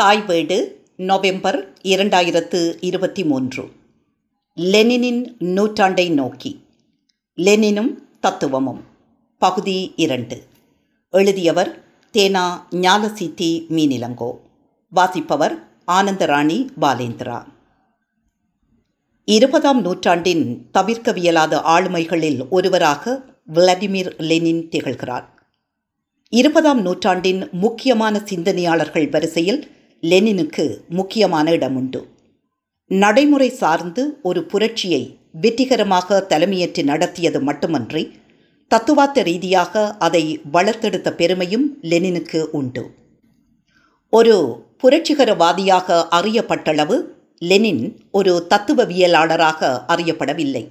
தாய் வீடு நவம்பர் 2023. லெனினின் நூற்றாண்டை நோக்கி. லெனினும் தத்துவமும், பகுதி 2. எழுதியவர் தேனா ஞாலசித்தி மீனிலங்கோ. வாசிப்பவர் ஆனந்த ராணி பாலேந்திரா. 20ஆம் நூற்றாண்டின் தவிர்க்கவியலாத ஆளுமைகளில் ஒருவராக விளாடிமிர் லெனின் திகழ்கிறார். 20ஆம் நூற்றாண்டின் முக்கியமான சிந்தனையாளர்கள் வரிசையில் லெனினுக்கு முக்கியமான இடம் உண்டு. நடைமுறை சார்ந்து ஒரு புரட்சியை வெற்றிகரமாக தலைமையேற்று நடத்தியது மட்டுமன்றி தத்துவார்த்த ரீதியாக அதை வளர்த்தெடுத்த பெருமையும் லெனினுக்கு உண்டு. ஒரு புரட்சிகரவாதியாக அறியப்பட்டளவு லெனின் ஒரு தத்துவவியலாளராக அறியப்படவில்லை.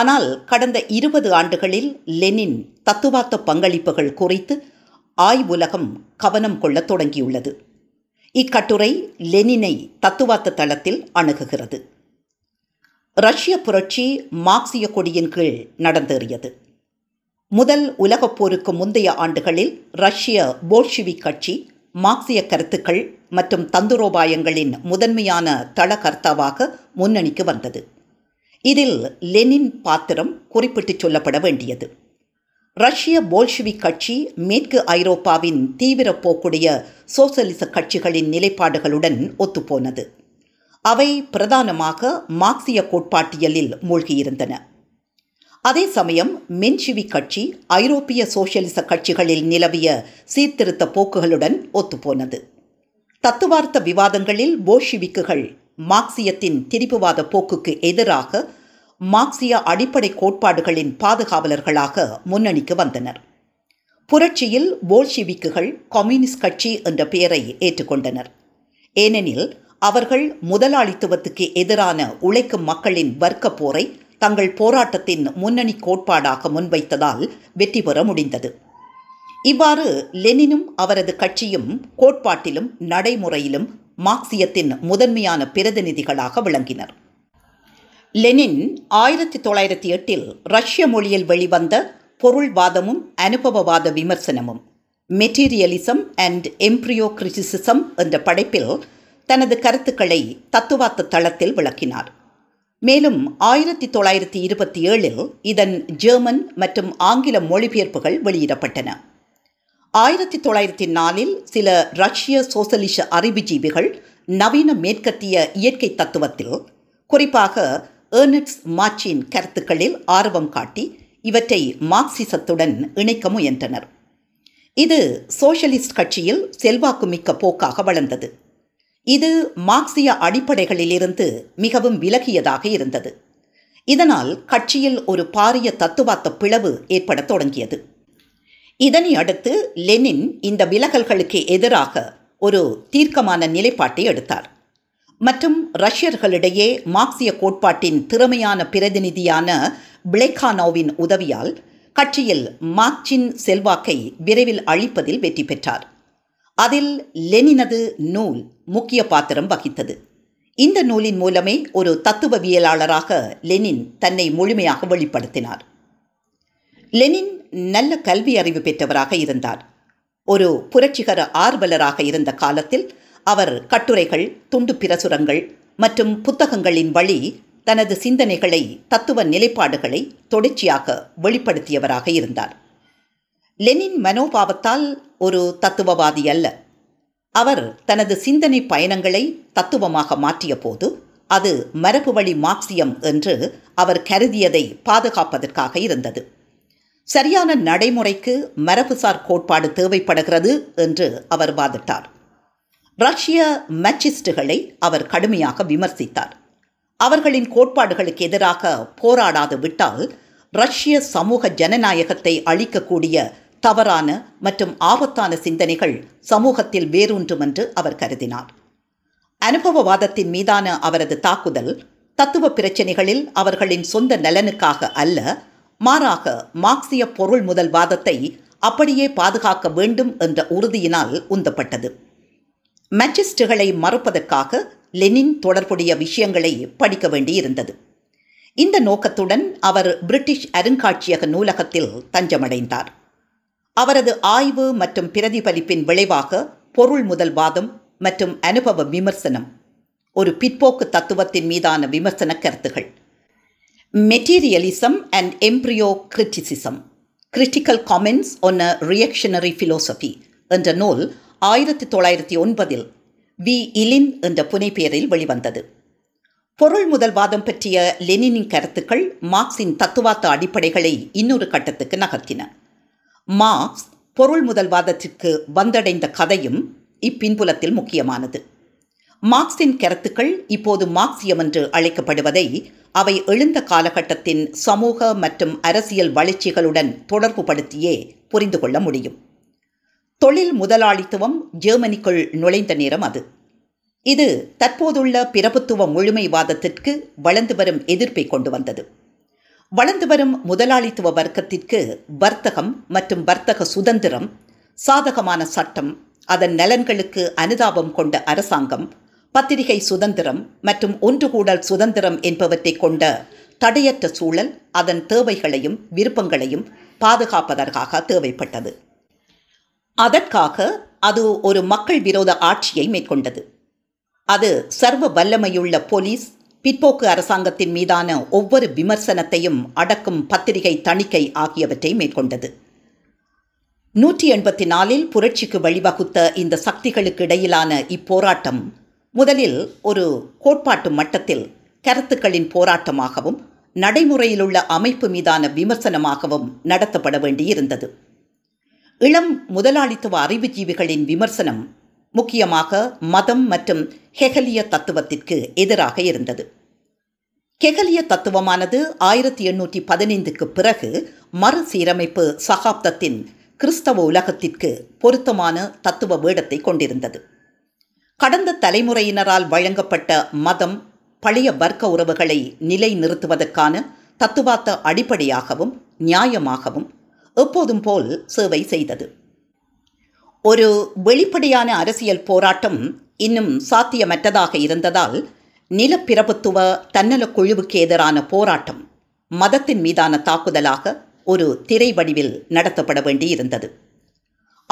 ஆனால் கடந்த 20 ஆண்டுகளில் லெனின் தத்துவார்த்த பங்களிப்புகள் குறித்து ஆய்வுலகம் கவனம் கொள்ள தொடங்கியுள்ளது. இக்கட்டுரை லெனினை தத்துவார்த்த தளத்தில் அணுகுகிறது. ரஷ்ய புரட்சி மார்க்சிய கொடியின் கீழ் நடந்தேறியது. முதல் உலகப் போருக்கு முந்தைய ஆண்டுகளில் ரஷ்ய போல்ஷிவிக் கட்சி மார்க்சிய கருத்துக்கள் மற்றும் தந்துரோபாயங்களின் முதன்மையான தளகர்த்தாவாக முன்னணிக்கு வந்தது. இதில் லெனின் பாத்திரம் குறிப்பிட்டு சொல்லப்பட வேண்டியது. ரஷ்ய போல்ஷிவிக் கட்சி மேற்கு ஐரோப்பாவின் தீவிர போக்குடைய சோசலிச கட்சிகளின் நிலைப்பாடுகளுடன் ஒத்துப்போனது. அவை பிரதானமாக மார்க்சிய கோட்பாட்டியலில் மூழ்கியிருந்தன. அதே சமயம் மென்ஷிவிக் கட்சி ஐரோப்பிய சோசியலிச கட்சிகளில் நிலவிய சீர்திருத்த போக்குகளுடன் ஒத்துப்போனது. தத்துவார்த்த விவாதங்களில் போல்ஷிவிக்குகள் மார்க்சியத்தின் திரிபுவாத போக்குக்கு எதிராக மார்க்சிய அடிப்படை கோட்பாடுகளின் பாதுகாவலர்களாக முன்னணிக்கு வந்தனர். புரட்சியில் போல்ஷிவிக்குகள் கம்யூனிஸ்ட் கட்சி என்ற பெயரை ஏற்றுக்கொண்டனர். ஏனெனில் அவர்கள் முதலாளித்துவத்துக்கு எதிரான உழைக்கும் மக்களின் வர்க்க போரை தங்கள் போராட்டத்தின் முன்னணி கோட்பாடாக முன்வைத்ததால் வெற்றி பெற முடிந்தது. இவ்வாறு லெனினும் அவரது கட்சியும் கோட்பாட்டிலும் நடைமுறையிலும் மார்க்சியத்தின் முதன்மையான பிரதிநிதிகளாக விளங்கினர். லெனின் 1908 ரஷ்ய மொழியில் வெளிவந்த பொருள்வாதமும் அனுபவவாத விமர்சனமும் மெட்டீரியலிசம் அண்ட் எம்பிரியோகிரிட்டிசிசம் என்ற படைப்பில் தனது கருத்துக்களை தத்துவார்த்த தளத்தில் விளக்கினார். மேலும் 1927 இதன் ஜெர்மன் மற்றும் ஆங்கில மொழிபெயர்ப்புகள் வெளியிடப்பட்டன. 1904 சில ரஷ்ய சோசலிச அறிவுஜீவிகள் நவீன மேற்கத்திய இயற்கை தத்துவத்தில், குறிப்பாக ஏர்னட்ஸ் மார்ச்சின் கருத்துக்களில் ஆர்வம் காட்டி இவற்றை மார்க்சிசத்துடன் இணைக்க முயன்றனர். இது சோஷலிஸ்ட் கட்சியில் செல்வாக்குமிக்க போக்காக வளர்ந்தது. இது மார்க்சிய அடிப்படைகளிலிருந்து மிகவும் விலகியதாக இருந்தது. இதனால் கட்சியில் ஒரு பாரிய தத்துவார்த்த பிளவு ஏற்பட தொடங்கியது. இதனை அடுத்து லெனின் இந்த விலகல்களுக்கு எதிராக ஒரு தீர்க்கமான நிலைப்பாட்டை எடுத்தார் மற்றும் ரஷ்யர்களிடையே மார்க்சிய கோட்பாட்டின் திறமையான பிரதிநிதியான பிளேகானோவின் உதவியால் கட்சியில் மார்க்சின் செல்வாக்கை விரைவில் அழிப்பதில் வெற்றி பெற்றார். அதில் லெனினது நூல் முக்கிய பாத்திரம் வகித்தது. இந்த நூலின் மூலமே ஒரு தத்துவவியலாளராக லெனின் தன்னை முழுமையாக வெளிப்படுத்தினார். லெனின் நல்ல கல்வி அறிவு பெற்றவராக இருந்தார். ஒரு புரட்சிகர ஆர்வலராக இருந்த காலத்தில் அவர் கட்டுரைகள், துண்டு பிரசுரங்கள் மற்றும் புத்தகங்களின் வழி தனது சிந்தனைகளை, தத்துவ நிலைப்பாடுகளை தொடர்ச்சியாக வெளிப்படுத்தியவராக இருந்தார். லெனின் மனோபாவத்தால் ஒரு தத்துவவாதி அல்ல. அவர் தனது சிந்தனை பயணங்களை தத்துவமாக மாற்றிய போது அது மரபு வழி மார்க்சியம் என்று அவர் கருதியதை பாதுகாப்பதற்காக இருந்தது. சரியான நடைமுறைக்கு மரபுசார் கோட்பாடு தேவைப்படுகிறது என்று அவர் வாதிட்டார். ரஷ்ய மார்க்சிஸ்டுகளை அவர் கடுமையாக விமர்சித்தார். அவர்களின் கோட்பாடுகளுக்கு எதிராக போராடாது விட்டால் ரஷ்ய சமூக ஜனநாயகத்தை அழிக்கக்கூடிய தவறான மற்றும் ஆபத்தான சிந்தனைகள் சமூகத்தில் வேரூன்றுமென்று அவர் கருதினார். அனுபவவாதத்தின் மீதான அவரது தாக்குதல் தத்துவ பிரச்சினைகளில் அவர்களின் சொந்த நலனுக்காக அல்ல, மாறாக மார்க்சிய பொருள் முதல் வாதத்தை அப்படியே பாதுகாக்க வேண்டும் என்ற உறுதியினால் உந்தப்பட்டது. மார்க்சிஸ்டுகளை மறுப்பதற்காக லெனின் தொடர்புடைய விஷயங்களை படிக்க வேண்டியிருந்தது. இந்த நோக்கத்துடன் அவர் பிரிட்டிஷ் அருங்காட்சியக நூலகத்தில் தஞ்சமடைந்தார். அவரது ஆய்வு மற்றும் பிரதிபலிப்பின் விளைவாக பொருள் முதல் வாதம் மற்றும் அனுபவ விமர்சனம், ஒரு பிற்போக்கு தத்துவத்தின் மீதான விமர்சன கருத்துகள். Materialism and empirio criticism, critical comments on a reactionary philosophy என்ற நூல் 1909 வி இலின் என்ற புனைப்பெயரில் வெளிவந்தது. பொருள் முதல்வாதம் பற்றிய லெனினின் கருத்துக்கள் மார்க்ஸின் தத்துவார்த்த அடிப்படைகளை இன்னொரு கட்டத்துக்கு நகர்த்தின. மார்க்ஸ் பொருள் முதல்வாதத்திற்கு வந்தடைந்த கதையும் இப்பின்புலத்தில் முக்கியமானது. மார்க்ஸின் கருத்துக்கள் இப்போது மார்க்சியம் என்று அழைக்கப்படுவதை அவை எழுந்த காலகட்டத்தின் சமூக மற்றும் அரசியல் வளர்ச்சிகளுடன் தொடர்பு படுத்தியே புரிந்து கொள்ள முடியும். தொழில் முதலாளித்துவம் ஜெர்மனிக்குள் நுழைந்த நேரம் அது. இது தற்போதுள்ள பிரபுத்துவ முழுமைவாதத்திற்கு வளர்ந்து வரும் எதிர்ப்பை கொண்டு வந்தது. வளர்ந்து வரும் முதலாளித்துவ வர்க்கத்திற்கு வர்த்தகம் மற்றும் வர்த்தக சுதந்திரம், சாதகமான சட்டம், அதன் நலன்களுக்கு அனுதாபம் கொண்ட அரசாங்கம், பத்திரிகை சுதந்திரம் மற்றும் ஒன்றுகூடல் சுதந்திரம் என்பவற்றை கொண்ட தடையற்ற சூழல் அதன் தேவைகளையும் விருப்பங்களையும் பாதுகாப்பதற்காக தேவைப்பட்டது. அதற்காக அது ஒரு மக்கள் விரோத ஆட்சியை மேற்கொண்டது. அது சர்வ வல்லமையுள்ள போலீஸ், பிற்போக்கு அரசாங்கத்தின் மீதான ஒவ்வொரு விமர்சனத்தையும் அடக்கும் பத்திரிகை தணிக்கை ஆகியவற்றை மேற்கொண்டது. 184 புரட்சிக்கு வழிவகுத்த இந்த சக்திகளுக்கு இடையிலான இப்போராட்டம் முதலில் ஒரு கோட்பாட்டு மட்டத்தில் கருத்துக்களின் போராட்டமாகவும் நடைமுறையிலுள்ள அமைப்பு மீதான விமர்சனமாகவும் நடத்தப்பட வேண்டியிருந்தது. இளம் முதலாளித்துவ அறிவுஜீவிகளின் விமர்சனம் முக்கியமாக மதம் மற்றும் ஹெகலிய தத்துவத்திற்கு எதிராக இருந்தது. ஹெகலிய தத்துவமானது 1815 பிறகு மறுசீரமைப்பு சகாப்தத்தின் கிறிஸ்தவ உலகத்திற்கு பொருத்தமான தத்துவ வேடத்தை கொண்டிருந்தது. கடந்த தலைமுறையினரால் வழங்கப்பட்ட மதம் பழைய வர்க்க உறவுகளை நிலைநிறுத்துவதற்கான தத்துவார்த்த அடிப்படையாகவும் நியாயமாகவும் எப்போதும் போல் சேவை செய்தது. ஒரு வெளிப்படையான அரசியல் போராட்டம் இன்னும் சாத்தியமற்றதாக இருந்ததால் நிலப்பிரபுத்துவ தன்னல குழுவுக்கு எதிரான போராட்டம் மதத்தின் மீதான தாக்குதலாக ஒரு திரை வடிவில் நடத்தப்பட வேண்டியிருந்தது.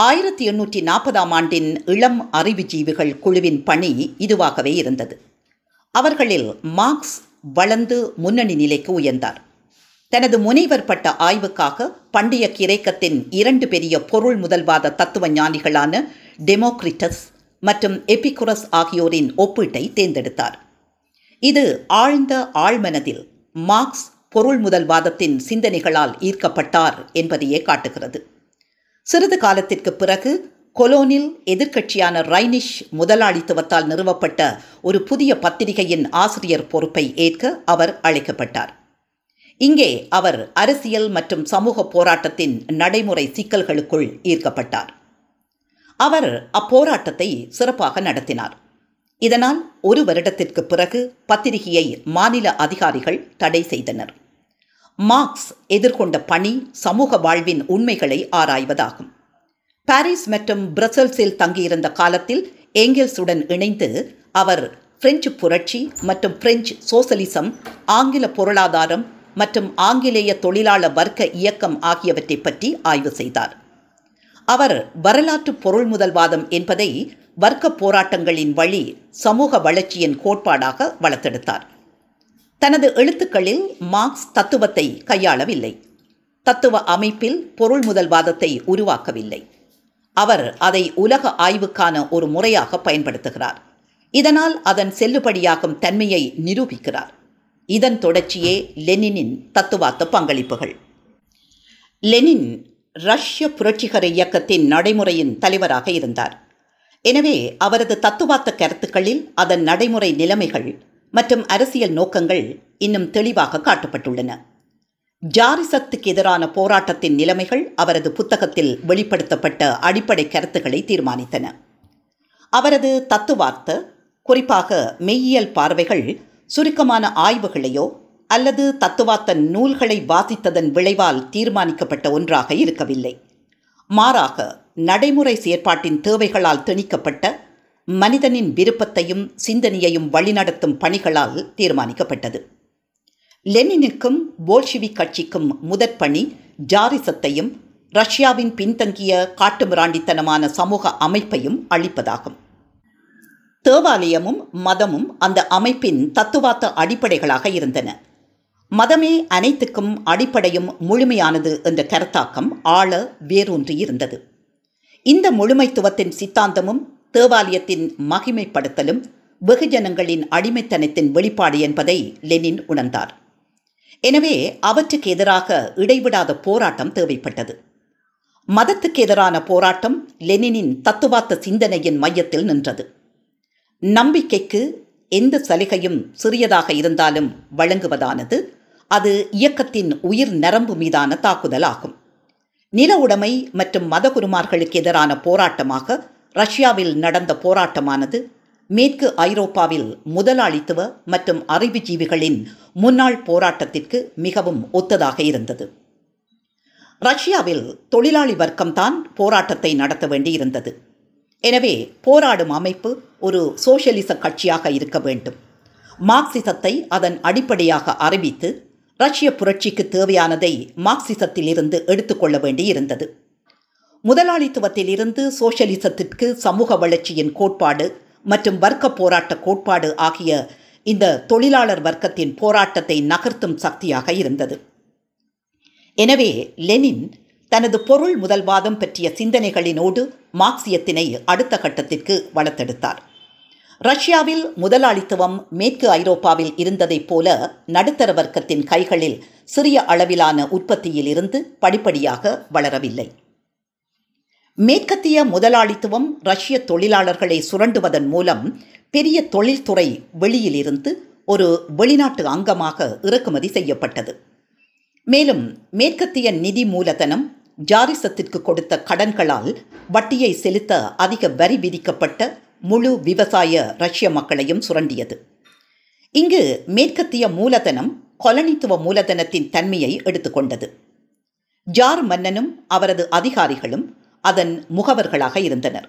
1840 இளம் அறிவுஜீவிகள் குழுவின் பணி இதுவாகவே இருந்தது. அவர்களில் மார்க்ஸ் வளர்ந்து முன்னணி நிலைக்கு உயர்ந்தார். தனது முனைவர் பட்ட ஆய்வுக்காக பண்டைய கிரேக்கத்தின் 2 பெரிய பொருள் முதல்வாத தத்துவ ஞானிகளான டெமோக்ரிட்டஸ் மற்றும் எபிக்குரஸ் ஆகியோரின் ஒப்பீட்டை தேர்ந்தெடுத்தார். இது ஆழ்ந்த ஆழ்மனதில் மார்க்ஸ் பொருள் முதல்வாதத்தின் சிந்தனைகளால் ஈர்க்கப்பட்டார் என்பதையே காட்டுகிறது. சிறிது காலத்திற்கு பிறகு கொலோனில் எதிர்க்கட்சியான ரைனிஷ் முதலாளித்துவத்தால் நிறுவப்பட்ட ஒரு புதிய பத்திரிகையின் ஆசிரியர் பொறுப்பை ஏற்க அவர் அழைக்கப்பட்டார். இங்கே அவர் அரசியல் மற்றும் சமூக போராட்டத்தின் நடைமுறை சிக்கல்களுக்குள் ஈர்க்கப்பட்டார். அவர் அப்போராட்டத்தை சிறப்பாக நடத்தினார். இதனால் ஒரு வருடத்திற்கு பிறகு பத்திரிகையை மாநில அதிகாரிகள் தடை செய்தனர். மார்க்ஸ் எதிர்கொண்ட பணி சமூக வாழ்வின் உண்மைகளை ஆராய்வதாகும். பாரிஸ் மற்றும் பிரசல்ஸில் தங்கியிருந்த காலத்தில் ஏங்கெல்ஸுடன் இணைந்து அவர் பிரெஞ்சு புரட்சி மற்றும் பிரெஞ்சு சோசலிசம், ஆங்கில பொருளாதாரம் மற்றும் ஆங்கிலேய தொழிலாள வர்க்க இயக்கம் ஆகியவற்றை பற்றி ஆய்வு செய்தார். அவர் வரலாற்று பொருள் முதல்வாதம் என்பதை வர்க்க போராட்டங்களின் வழி சமூக வளர்ச்சியின் கோட்பாடாக வளர்த்தெடுத்தார். தனது எழுத்துக்களில் மார்க்ஸ் தத்துவத்தை கையாளவில்லை, தத்துவ அமைப்பில் பொருள் முதல்வாதத்தை உருவாக்கவில்லை. அவர் அதை உலக ஆய்வுக்கான ஒரு முறையாக பயன்படுத்துகிறார். இதனால் அதன் செல்லுபடியாகும் தன்மையை நிரூபிக்கிறார். இதன் தொடர்ச்சியே லெனினின் தத்துவார்த்த பங்களிப்புகள். லெனின் ரஷ்ய புரட்சிகர இயக்கத்தின் நடைமுறையின் தலைவராக இருந்தார். எனவே அவரது தத்துவார்த்த கருத்துக்களில் அதன் நடைமுறை நிலைமைகள் மற்றும் அரசியல் நோக்கங்கள் இன்னும் தெளிவாக காட்டப்பட்டுள்ளன. ஜாரிசத்துக்கு எதிரான போராட்டத்தின் நிலைமைகள் அவரது புத்தகத்தில் வெளிப்படுத்தப்பட்ட அடிப்படை கருத்துக்களை தீர்மானித்தன. அவரது தத்துவார்த்த, குறிப்பாக மெய்யியல் பார்வைகள், சுருக்கமான ஆய்வுகளையோ அல்லது தத்துவார்த்த நூல்களை வாசித்ததன் விளைவால் தீர்மானிக்கப்பட்ட ஒன்றாக இருக்கவில்லை. மாறாக நடைமுறை செயற்பாட்டின் தேவைகளால் திணிக்கப்பட்ட மனிதனின் விருப்பத்தையும் சிந்தனையையும் வழிநடத்தும் பணிகளால் தீர்மானிக்கப்பட்டது. லெனினுக்கும் போல்ஷிவிக் கட்சிக்கும் முதற்பணி ஜாரிசத்தையும் ரஷ்யாவின் பின்தங்கிய காட்டுமிராண்டித்தனமான சமூக அமைப்பையும் அளிப்பதாகும். தேவாலயமும் மதமும் அந்த அமைப்பின் தத்துவார்த்த அடிப்படைகளாக இருந்தன. மதமே அனைத்துக்கும் அடிப்படையும் முழுமையானது என்ற கருத்தாக்கம் ஆழ வேரூன்றி இருந்தது. இந்த முழுமைத்துவத்தின் சித்தாந்தமும் தேவாலயத்தின் மகிமைப்படுத்தலும் வெகுஜனங்களின் அடிமைத்தனத்தின் வெளிப்பாடு என்பதை லெனின் உணர்ந்தார். எனவே அவற்றுக்கு எதிராக இடைவிடாத போராட்டம் தேவைப்பட்டது. மதத்துக்கு எதிரான போராட்டம் லெனினின் தத்துவார்த்த சிந்தனையின் மையத்தில் நின்றது. நம்பிக்கைக்கு எந்த சலுகையும் சிறியதாக இருந்தாலும் வழங்குவதானது அது இயக்கத்தின் உயிர் நரம்பு மீதான தாக்குதலாகும். நில உடைமை மற்றும் மதகுருமார்களுக்கு எதிரான போராட்டமாக ரஷ்யாவில் நடந்த போராட்டமானது மேற்கு ஐரோப்பாவில் முதலாளித்துவ மற்றும் அறிவுஜீவிகளின் முன்னாள் போராட்டத்திற்கு மிகவும் ஒத்ததாக இருந்தது. ரஷ்யாவில் தொழிலாளி வர்க்கம்தான் போராட்டத்தை நடத்த வேண்டியிருந்தது. எனவே போராடும் அமைப்பு ஒரு சோசியலிச கட்சியாக இருக்க வேண்டும். மார்க்சிசத்தை அதன் அடிப்படையாக அறிவித்து ரஷ்ய புரட்சிக்கு தேவையானதை மார்க்சிசத்திலிருந்து எடுத்துக்கொள்ள வேண்டியிருந்தது. முதலாளித்துவத்திலிருந்து சோசியலிசத்திற்கு சமூக வளர்ச்சியின் கோட்பாடு மற்றும் வர்க்க போராட்ட கோட்பாடு ஆகிய இந்த தொழிலாளர் வர்க்கத்தின் போராட்டத்தை நகர்த்தும் சக்தியாக இருந்தது. எனவே லெனின் தனது பொருள் முதல்வாதம் பற்றிய சிந்தனைகளினோடு மார்க்சியத்தினை அடுத்த கட்டத்திற்கு வளர்த்தெடுத்தார். ரஷ்யாவில் முதலாளித்துவம் மேற்கு ஐரோப்பாவில் இருந்ததைப் போல நடுத்தர வர்க்கத்தின் கைகளில் சிறிய அளவிலான உற்பத்தியிலிருந்து படிப்படியாக வளரவில்லை. மேற்கத்திய முதலாளித்துவம் ரஷ்ய தொழிலாளர்களை சுரண்டுவதன் மூலம் பெரிய தொழில்துறை வெளியிலிருந்து ஒரு வெளிநாட்டு அங்கமாக இறக்குமதி செய்யப்பட்டது. மேலும் மேற்கத்திய நிதி மூலதனம் ஜாரிசத்திற்கு கொடுத்த கடன்களால் வட்டியை செலுத்த அதிக வரி விதிக்கப்பட்ட முழு விவசாய ரஷ்ய மக்களையும் சுரண்டியது. இங்கு மேற்கத்திய மூலதனம் கொலனித்துவ மூலதனத்தின் தன்மையை எடுத்துக்கொண்டது. ஜார் மன்னனும் அவரது அதிகாரிகளும் அதன் முகவர்களாக இருந்தனர்.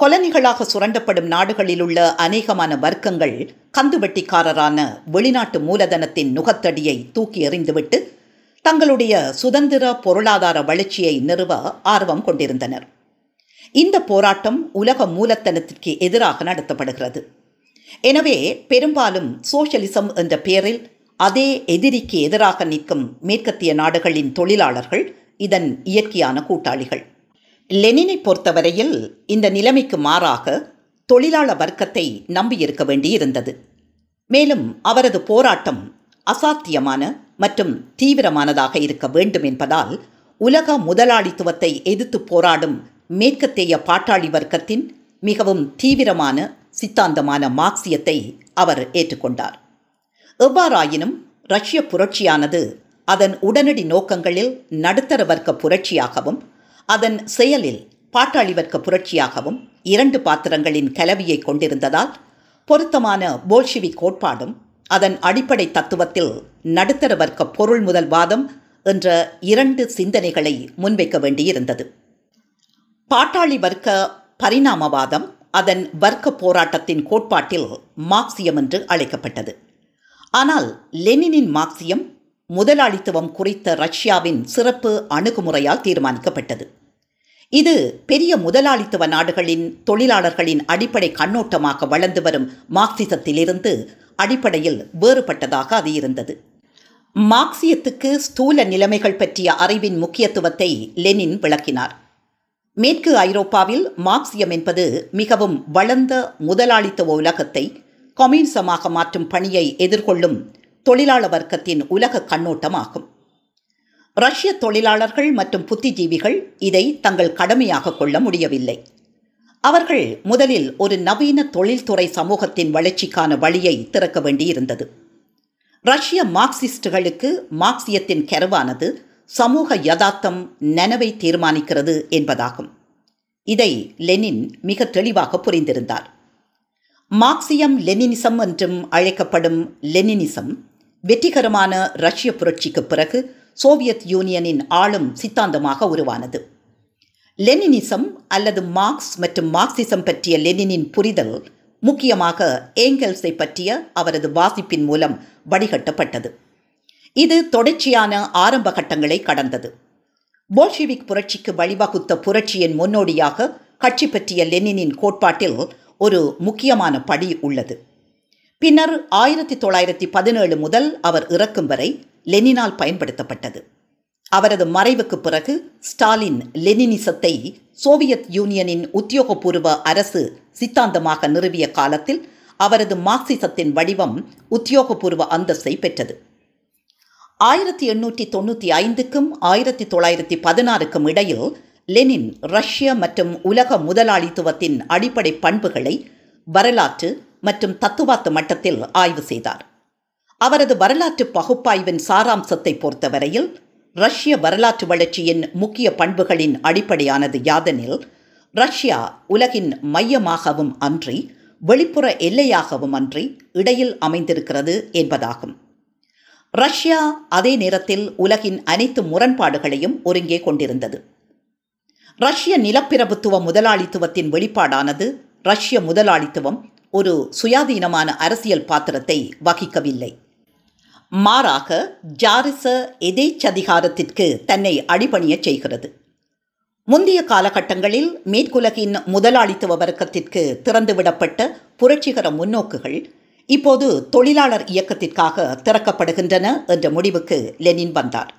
கொலனிகளாக சுரண்டப்படும் நாடுகளிலுள்ள அநேகமான வர்க்கங்கள் கந்துவெட்டிக்காரரான வெளிநாட்டு மூலதனத்தின் நுகத்தடியை தூக்கி எறிந்துவிட்டு தங்களுடைய சுதந்திர பொருளாதார வளர்ச்சியை நிறுவ ஆர்வம் கொண்டிருந்தனர். இந்த போராட்டம் உலக மூலதனத்திற்கு எதிராக நடத்தப்படுகிறது. எனவே பெரும்பாலும் சோசியலிசம் என்ற பெயரில் அதே எதிரிக்கு எதிராக நிற்கும் மேற்கத்திய நாடுகளின் தொழிலாளர்கள் இதன் இயற்கையான கூட்டாளிகள். லெனினை பொறுத்தவரையில் இந்த நிலைமைக்கு மாறாக தொழிலாள வர்க்கத்தை நம்பியிருக்க வேண்டியிருந்தது. மேலும் அவரது போராட்டம் அசாத்தியமான மற்றும் தீவிரமானதாக இருக்க வேண்டும் என்பதால் உலக முதலாளித்துவத்தை எதிர்த்து போராடும் மேற்கத்திய பாட்டாளி வர்க்கத்தின் மிகவும் தீவிரமான சித்தாந்தமான மார்க்சியத்தை அவர் ஏற்றுக்கொண்டார். எவ்வாறாயினும் ரஷ்ய புரட்சியானது அதன் உடனடி நோக்கங்களில் நடுத்தர வர்க்க புரட்சியாகவும் அதன் செயலில் பாட்டாளி வர்க்க புரட்சியாகவும் இரண்டு பாத்திரங்களின் கலவையை கொண்டிருந்ததால் பொருத்தமான போல்ஷிவிக் கோட்பாடும் அதன் அடிப்படை தத்துவத்தில் நடுத்தர வர்க்க பொருள் முதல்வாதம் என்ற இரண்டு சிந்தனைகளை முன்வைக்க வேண்டியிருந்தது. பாட்டாளி வர்க்க பரிணாமவாதம் அதன் வர்க்க போராட்டத்தின் கோட்பாட்டில் மார்க்சியம் என்று அழைக்கப்பட்டது. ஆனால் லெனினின் மார்க்சியம் முதலாளித்துவம் குறித்த ரஷ்யாவின் சிறப்பு அணுகுமுறையால் தீர்மானிக்கப்பட்டது. இது பெரிய முதலாளித்துவ நாடுகளின் தொழிலாளர்களின் அடிப்படை கண்ணோட்டமாக வளர்ந்து வரும் மார்க்சிசத்திலிருந்து அடிப்படையில் வேறுபட்டதாக அது இருந்தது. மார்க்சியத்துக்கு ஸ்தூல நிலைமைகள் பற்றிய அறிவின் முக்கியத்துவத்தை லெனின் விளக்கினார். மேற்கு ஐரோப்பாவில் மார்க்சியம் என்பது மிகவும் வளர்ந்த முதலாளித்துவ உலகத்தை கம்யூனிசமாக மாற்றும் பணியை எதிர்கொள்ளும் தொழிலாள வர்க்கத்தின் உலக கண்ணோட்டம் ஆகும். ரஷ்ய தொழிலாளர்கள் மற்றும் புத்திஜீவிகள் இதை தங்கள் கடமையாக கொள்ள முடியவில்லை. அவர்கள் முதலில் ஒரு நவீன தொழில்துறை சமூகத்தின் வளர்ச்சிக்கான வழியை திறக்க வேண்டியிருந்தது. ரஷ்ய மார்க்சிஸ்டுகளுக்கு மார்க்சியத்தின் கருவானது சமூக யதார்த்தம் நனவை தீர்மானிக்கிறது என்பதாகும். இதை லெனின் மிக தெளிவாக புரிந்திருந்தார். மார்க்சியம் லெனினிசம் என்றும் அழைக்கப்படும் லெனினிசம் வெற்றிகரமான ரஷ்ய புரட்சிக்கு பிறகு சோவியத் யூனியனின் ஆளும் சித்தாந்தமாக உருவானது. லெனினிசம் அல்லது மார்க்ஸ் மற்றும் மார்க்சிசம் பற்றிய லெனினின் புரிதல் முக்கியமாக ஏங்கெல்ஸை பற்றிய அவரது வாசிப்பின் மூலம் வடிகட்டப்பட்டது. இது தொடர்ச்சியான ஆரம்ப கட்டங்களை கடந்தது. போல்ஷிவிக் புரட்சிக்கு வழிவகுத்த புரட்சியின் முன்னோடியாக கட்சி பற்றிய லெனினின் கோட்பாட்டில் ஒரு முக்கியமான படி உள்ளது. பின்னர் 1917 முதல் அவர் இறக்கும் வரை லெனினால் பயன்படுத்தப்பட்டது. அவரது மறைவுக்கு பிறகு ஸ்டாலின் லெனினிசத்தை சோவியத் யூனியனின் உத்தியோகபூர்வ அரசு சித்தாந்தமாக நிறுவிய காலத்தில் அவரது மார்க்சிசத்தின் வடிவம் உத்தியோகபூர்வ அந்தஸ்தை பெற்றது. 1895 1916 இடையில் லெனின் ரஷ்ய மற்றும் உலக முதலாளித்துவத்தின் அடிப்படை பண்புகளை வரலாற்று மற்றும் தத்துவார்த்த மட்டத்தில் ஆய்வு செய்தார். அவரது வரலாற்று பகுப்பாய்வின் சாராம்சத்தை பொறுத்தவரையில் ரஷ்ய வரலாற்று வளர்ச்சியின் முக்கிய பண்புகளின் அடிப்படையானது யாதெனில், ரஷ்யா உலகின் மையமாகவும் அன்றி வெளிப்புற எல்லையாகவும் அன்றி இடையில் அமைந்திருக்கிறது என்பதாகும். ரஷ்யா அதே நேரத்தில் உலகின் அனைத்து முரண்பாடுகளையும் ஒருங்கே கொண்டிருந்தது. ரஷ்ய நிலப்பிரபுத்துவ முதலாளித்துவத்தின் வெளிப்பாடானது ரஷ்ய முதலாளித்துவம் ஒரு சுயாதீனமான அரசியல் பாத்திரத்தை வகிக்கவில்லை. மாறாக ஜாரிச எதேச்சதிகாரத்திற்கு தன்னை அடிபணியச் செய்கிறது. முந்தைய காலகட்டங்களில் மேற்குலகின் முதலாளித்துவ வர்க்கத்திற்கு திறந்துவிடப்பட்ட புரட்சிகர முன்னோக்குகள் இப்போது தொழிலாளர் இயக்கத்திற்காக திறக்கப்படுகின்றன என்ற முடிவுக்கு லெனின் வந்தார்.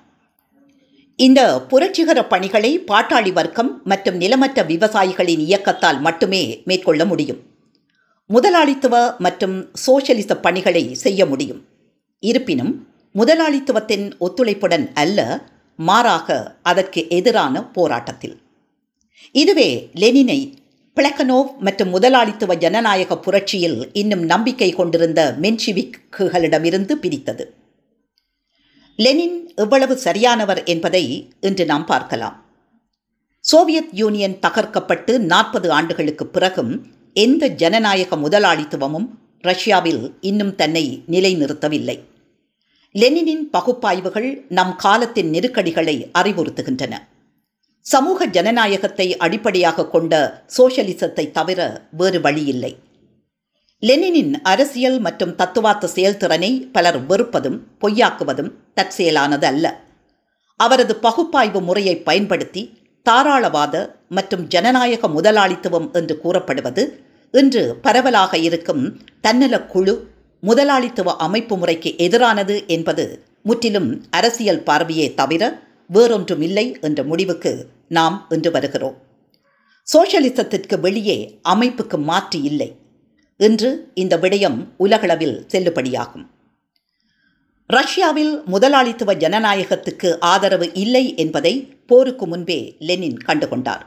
இந்த புரட்சிகர பணிகளை பாட்டாளி வர்க்கம் மற்றும் நிலமற்ற விவசாயிகளின் இயக்கத்தால் மட்டுமே மேற்கொள்ள முடியும். முதலாளித்துவ மற்றும் சோஷலிச பணிகளை செய்ய முடியும். இருப்பினும் முதலாளித்துவத்தின் ஒத்துழைப்புடன் அல்ல, மாறாக அதற்கு எதிரான போராட்டத்தில். இதுவே லெனினை பிளக்கனோவ் மற்றும் முதலாளித்துவ ஜனநாயக புரட்சியில் இன்னும் நம்பிக்கை கொண்டிருந்த மென்ஷிவிக்குகளிடமிருந்து பிரித்தது. லெனின் எவ்வளவு சரியானவர் என்பதை இன்று நாம் பார்க்கலாம். சோவியத் யூனியன் தகர்க்கப்பட்டு 40 ஆண்டுகளுக்கு பிறகும் எந்த ஜனநாயக முதலாளித்துவமும் ரஷ்யாவில் இன்னும் தன்னை நிலைநிறுத்தவில்லை. லெனினின் பகுப்பாய்வுகள் நம் காலத்தின் நெருக்கடிகளை அறிவுறுத்துகின்றன. சமூக ஜனநாயகத்தை அடிப்படையாக கொண்ட சோஷலிசத்தை தவிர வேறு வழியில்லை. லெனினின் அரசியல் மற்றும் தத்துவார்த்த செயல்திறனை பலர் வெறுப்பதும் பொய்யாக்குவதும் தற்செயலானது அல்ல. அவரது பகுப்பாய்வு முறையை பயன்படுத்தி தாராளவாத மற்றும் ஜனநாயக முதலாளித்துவம் என்று கூறப்படுவது இன்று பரவலாக இருக்கும் தன்னலக் குழு முதலாளித்துவ அமைப்பு முறைக்கு எதிரானது என்பது முற்றிலும் அரசியல் பார்வையே தவிர வேறொன்றுமில்லை என்ற முடிவுக்கு நாம் இன்று வருகிறோம். சோஷலிசத்திற்கு வெளியே அமைப்புக்கு மாற்று இல்லை. இன்று இந்த விடயம் உலகளவில் செல்லுபடியாகும். ரஷ்யாவில் முதலாளித்துவ ஜனநாயகத்துக்கு ஆதரவு இல்லை என்பதை போருக்கு முன்பே லெனின் கண்டுகொண்டார்.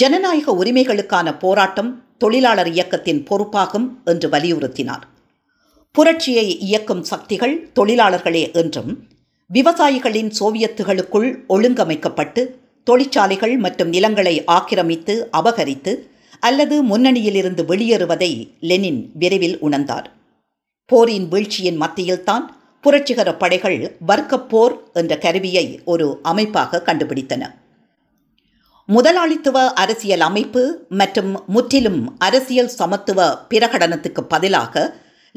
ஜனநாயக உரிமைகளுக்கான போராட்டம் தொழிலாளர் இயக்கத்தின் பொறுப்பாகும் என்று வலியுறுத்தினார். புரட்சியை இயக்கும் சக்திகள் தொழிலாளர்களே என்றும், விவசாயிகளின் சோவியத்துகளுக்குள் ஒழுங்கமைக்கப்பட்டு தொழிற்சாலைகள் மற்றும் நிலங்களை ஆக்கிரமித்து அபகரித்து அல்லது முன்னணியிலிருந்து வெளியேறுவதை லெனின் விரைவில் உணர்ந்தார். போரின் வீழ்ச்சியின் மத்தியில்தான் புரட்சிகர படைகள் வர்க்கப்போர் என்ற கருவியை ஒரு அமைப்பாக கண்டுபிடித்தன. முதலாளித்துவ அரசியல் அமைப்பு மற்றும் முற்றிலும் அரசியல் சமத்துவ பிரகடனத்துக்கு பதிலாக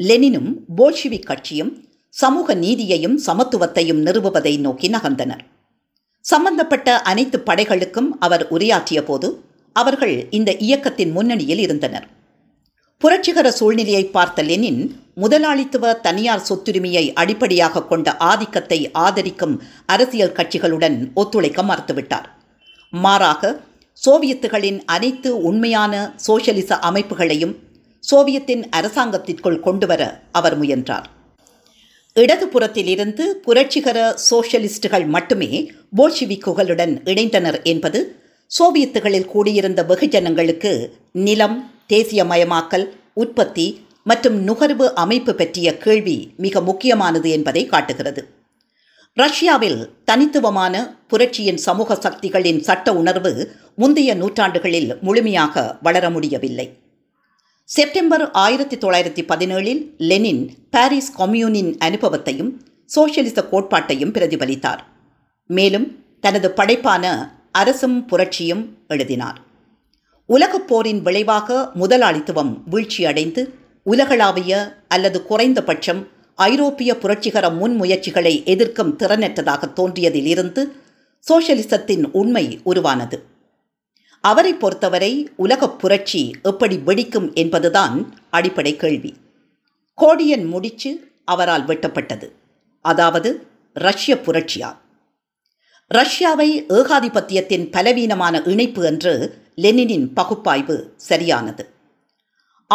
லெனினும் போல்ஷிவிக் கட்சியும் சமூக நீதியையும் சமத்துவத்தையும் நிறுவுவதை நோக்கி நகர்ந்தனர். சம்பந்தப்பட்ட அனைத்து படைகளுக்கும் அவர் உரையாற்றிய போது அவர்கள் இந்த இயக்கத்தின் முன்னணியில் இருந்தனர். புரட்சிகர சூழ்நிலையை பார்த்த லெனின் முதலாளித்துவ தனியார் சொத்துரிமையை அடிப்படையாக கொண்ட ஆதிக்கத்தை ஆதரிக்கும் அரசியல் கட்சிகளுடன் ஒத்துழைக்க மறுத்துவிட்டார். மாறாக சோவியத்துகளின் அனைத்து உண்மையான சோஷலிச அமைப்புகளையும் சோவியத்தின் அரசாங்கத்திற்குள் கொண்டுவர அவர் முயன்றார். இடதுபுறத்திலிருந்து புரட்சிகர சோஷலிஸ்டுகள் மட்டுமே போல்ஷிவிக்குகளுடன் இணைந்தனர் என்பது சோவியத்துகளில் கூடியிருந்த வெகுஜனங்களுக்கு நிலம், தேசியமயமாக்கல், உற்பத்தி மற்றும் நுகர்வு அமைப்பு பற்றிய கேள்வி மிக முக்கியமானது என்பதை காட்டுகிறது. ரஷ்யாவில் தனித்துவமான புரட்சியின் சமூக சக்திகளின் சட்ட உணர்வு முந்தைய நூற்றாண்டுகளில் முழுமையாக வளர முடியவில்லை. செப்டம்பர் 1917 லெனின் பாரிஸ் கம்யூனின் அனுபவத்தையும் சோஷலிச கோட்பாட்டையும் பிரதிபலித்தார். மேலும் தனது படைப்பான அரசும் புரட்சியும் எழுதினார். உலகப் போரின் விளைவாக முதலாளித்துவம் வீழ்ச்சியடைந்து உலகளாவிய அல்லது குறைந்தபட்சம் ஐரோப்பிய புரட்சிகர முன்முயற்சிகளை எதிர்க்கும் திறனற்றதாக தோன்றியதிலிருந்து சோஷலிசத்தின் உண்மை உருவானது. அவரை பொறுத்தவரை உலகப் புரட்சி எப்படி வெடிக்கும் என்பதுதான் அடிப்படை கேள்வி. கோடியன் முடிச்சு அவரால் வெட்டப்பட்டது, அதாவது ரஷ்ய புரட்சியால். ரஷ்யாவை ஏகாதிபத்தியத்தின் பலவீனமான இணைப்பு என்று லெனினின் பகுப்பாய்வு சரியானது.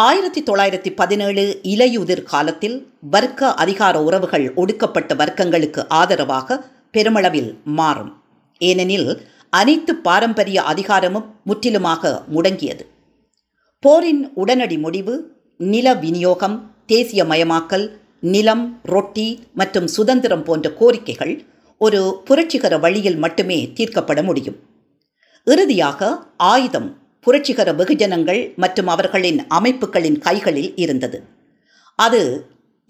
1917 இலையுதிர் காலத்தில் வர்க்க அதிகார உறவுகள் ஒடுக்கப்பட்ட வர்க்கங்களுக்கு ஆதரவாக பெருமளவில் மாறும். ஏனெனில் அனைத்து பாரம்பரிய அதிகாரமும் முற்றிலுமாக முடங்கியது. போரின் உடனடி முடிவு நில விநியோகம், தேசியமயமாக்கல், நிலம், ரொட்டி மற்றும் சுதந்திரம் போன்ற கோரிக்கைகள் ஒரு புரட்சிகர வழியில் மட்டுமே தீர்க்கப்பட முடியும். இறுதியாக ஆயுதம் புரட்சிகர வெகுஜனங்கள் மற்றும் அவர்களின் அமைப்புகளின் கைகளில் இருந்தது. அது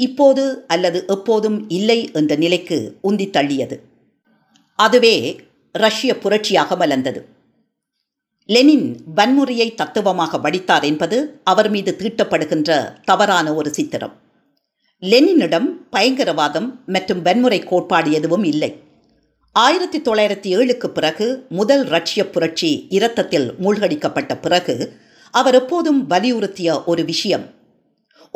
இப்போது அல்லது எப்போதும் இல்லை என்ற நிலைக்கு உந்தி தள்ளியது. அதுவே ரஷ்ய புரட்சியாக மலர்ந்தது. லெனின் வன்முறையை தத்துவமாக வடித்தார் என்பது அவர் மீது தீட்டப்படுகின்ற தவறான ஒரு சித்திரம். லெனினிடம் பயங்கரவாதம் மற்றும் வன்முறை கோட்பாடு எதுவும் இல்லை. 1907 பிறகு முதல் ரஷ்ய புரட்சி இரத்தத்தில் மூழ்கடிக்கப்பட்ட பிறகு அவர் எப்போதும் வலியுறுத்திய ஒரு விஷயம்,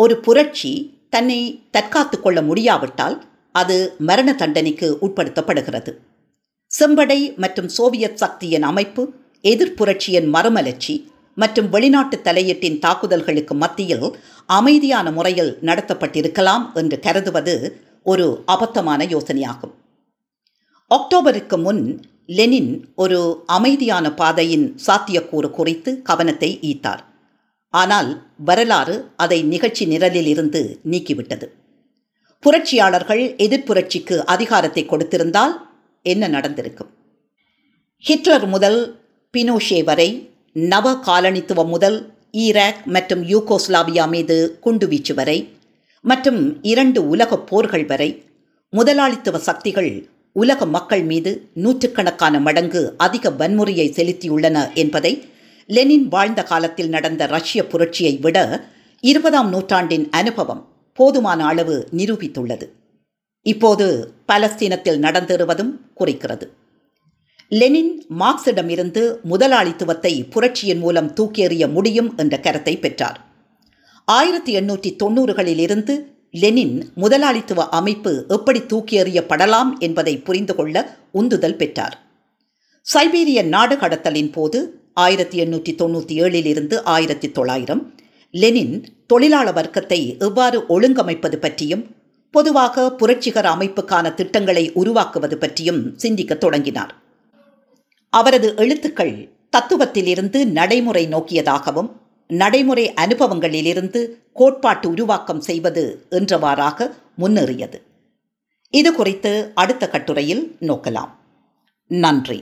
ஒரு புரட்சி தன்னை தற்காத்து கொள்ள முடியாவிட்டால் அது மரண தண்டனைக்கு உட்படுத்தப்படுகிறது. செம்படை மற்றும் சோவியத் சக்தியின் அமைப்பு, எதிர்ப்புரட்சியின் மறுமலர்ச்சி மற்றும் வெளிநாட்டு தலையீட்டின் தாக்குதல்களுக்கு மத்தியில் அமைதியான முறையில் நடத்தப்பட்டிருக்கலாம் என்று கருதுவது ஒரு அபத்தமான யோசனையாகும். அக்டோபருக்கு முன் லெனின் ஒரு அமைதியான பாதையின் சாத்தியக்கூறு குறித்து கவனத்தை ஈர்த்தார். ஆனால் வரலாறு அதை நிகழ்ச்சி நிரலில் இருந்து நீக்கிவிட்டது. புரட்சியாளர்கள் எதிர்ப்புரட்சிக்கு அதிகாரத்தை கொடுத்திருந்தால் என்ன நடந்திருக்கும்? ஹிட்லர் முதல் பினோஷே வரை, நவ காலனித்துவம் முதல் ஈராக் மற்றும் யூகோஸ்லாவியா மீது குண்டுவீச்சு வரை மற்றும் 2 உலகப் போர்கள் வரை, முதலாளித்துவ சக்திகள் உலக மக்கள் மீது நூற்றுக்கணக்கான மடங்கு அதிக வன்முறையை செலுத்தியுள்ளன என்பதை லெனின் வாழ்ந்த காலத்தில் நடந்த ரஷ்ய புரட்சியை விட 20ஆம் நூற்றாண்டின் அனுபவம் போதுமான அளவு நிரூபித்துள்ளது. இப்போது பலஸ்தீனத்தில் நடந்திருவதும் குறிக்கிறது. லெனின் மார்க்சிடமிருந்து முதலாளித்துவத்தை புரட்சியின் மூலம் தூக்கேறிய முடியும் என்ற கருத்தை பெற்றார். 1890களிலிருந்து லெனின் முதலாளித்துவ அமைப்பு எப்படி தூக்கேறியப்படலாம் என்பதை புரிந்து கொள்ள உந்துதல் பெற்றார். சைபீரிய நாடு கடத்தலின் போது 1897 லெனின் தொழிலாள வர்க்கத்தை எவ்வாறு ஒழுங்கமைப்பது பற்றியும் பொதுவாக புரட்சிகர அமைப்புக்கான திட்டங்களை உருவாக்குவது பற்றியும் சிந்திக்க தொடங்கினார். அவரது எழுத்துக்கள் தத்துவத்திலிருந்து நடைமுறை நோக்கியதாகவும் நடைமுறை அனுபவங்களிலிருந்து கோட்பாட்டு உருவாக்கம் செய்வது என்றவாறாக முன்னேறியது. இது குறித்து அடுத்த கட்டுரையில் நோக்கலாம். நன்றி.